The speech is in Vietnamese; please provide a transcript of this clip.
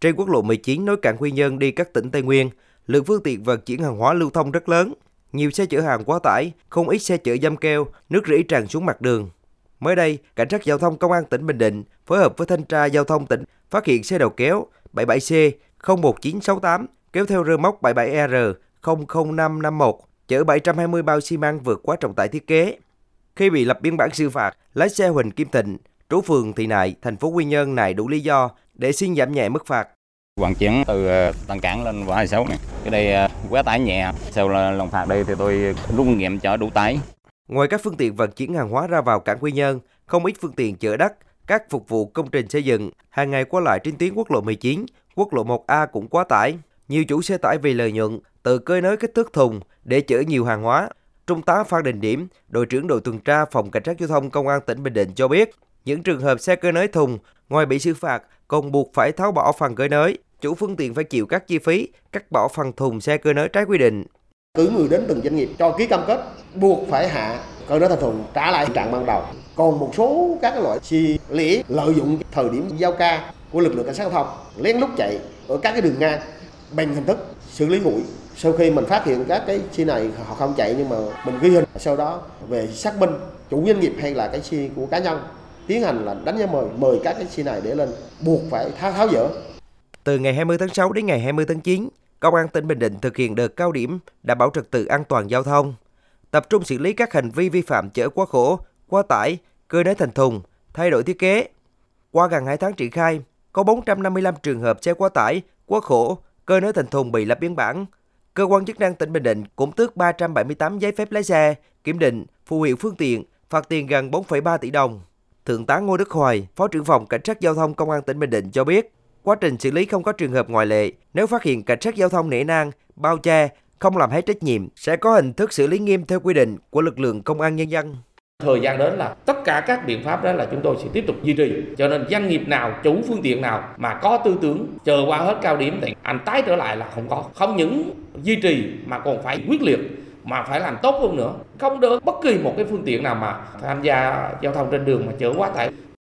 Trên quốc lộ 19 nối cảng Quy Nhơn đi các tỉnh Tây Nguyên, lượng phương tiện vận chuyển hàng hóa lưu thông rất lớn. Nhiều xe chở hàng quá tải, không ít xe chở dăm keo, nước rỉ tràn xuống mặt đường. Mới đây, Cảnh sát Giao thông Công an tỉnh Bình Định phối hợp với Thanh tra Giao thông tỉnh phát hiện xe đầu kéo 77C 01968 kéo theo rơ móc 77R 00551 chở 720 bao xi măng vượt quá trọng tải thiết kế. Khi bị lập biên bản xử phạt, lái xe Huỳnh Kim Thịnh, trú phường Thị Nại, thành phố Quy Nhơn nài đủ lý do để xin giảm nhẹ mức phạt. Vận chuyển từ Tân Cảng lên Võ 26 này, cái đây quá tải nhẹ, sau lần phạt đây thì tôi rút kinh nghiệm chở đủ tải. Ngoài các phương tiện vận chuyển hàng hóa ra vào cảng Quy Nhơn, không ít phương tiện chở đất, các phục vụ công trình xây dựng hàng ngày qua lại trên tuyến quốc lộ 19, quốc lộ 1A cũng quá tải. Nhiều chủ xe tải vì lợi nhuận tự cơi nới kích thước thùng để chở nhiều hàng hóa. Trung tá Phan Đình Điểm, đội trưởng đội tuần tra phòng Cảnh sát Giao thông Công an tỉnh Bình Định cho biết, những trường hợp xe cơi nới thùng ngoài bị xử phạt còn buộc phải tháo bỏ phần cơi nới, chủ phương tiện phải chịu các chi phí cắt bỏ phần thùng xe cơi nới trái quy định. Cứ người đến từng doanh nghiệp cho ký cam kết buộc phải hạ cơi nới thành thùng trả lại trạng ban đầu. Còn một số các loại xe lỉ lợi dụng thời điểm giao ca của lực lượng cảnh sát giao thông lén lút chạy ở các cái đường ngang bằng hình thức xử lý nguội. Sau khi mình phát hiện các cái xe này họ không chạy nhưng mà mình ghi hình, sau đó về xác minh chủ doanh nghiệp hay là cái xe của cá nhân tiến hành là đánh giá mời các cái xe này để lên buộc phải tháo dỡ. Từ ngày 20 tháng 6 đến ngày 20 tháng 9, Công an tỉnh Bình Định thực hiện đợt cao điểm đảm bảo trật tự an toàn giao thông, tập trung xử lý các hành vi vi phạm chở quá khổ, quá tải, cơi nới thành thùng, thay đổi thiết kế. Qua gần 2 tháng triển khai, có 455 trường hợp xe quá tải, quá khổ, cơi nới thành thùng bị lập biên bản. Cơ quan chức năng tỉnh Bình Định cũng tước 378 giấy phép lái xe, kiểm định, phù hiệu phương tiện, phạt tiền gần 4,3 tỷ đồng. Thượng tá Ngô Đức Hoài, Phó trưởng phòng Cảnh sát Giao thông Công an tỉnh Bình Định cho biết, quá trình xử lý không có trường hợp ngoại lệ. Nếu phát hiện cảnh sát giao thông nể nang, bao che, không làm hết trách nhiệm, sẽ có hình thức xử lý nghiêm theo quy định của lực lượng công an nhân dân. Thời gian đến là tất cả các biện pháp đó là chúng tôi sẽ tiếp tục duy trì. Cho nên doanh nghiệp nào, chủ phương tiện nào mà có tư tưởng chờ qua hết cao điểm thì anh tái trở lại là không có. Không những duy trì mà còn phải quyết liệt, mà phải làm tốt hơn nữa. Không được bất kỳ một cái phương tiện nào mà tham gia giao thông trên đường mà chở quá tải.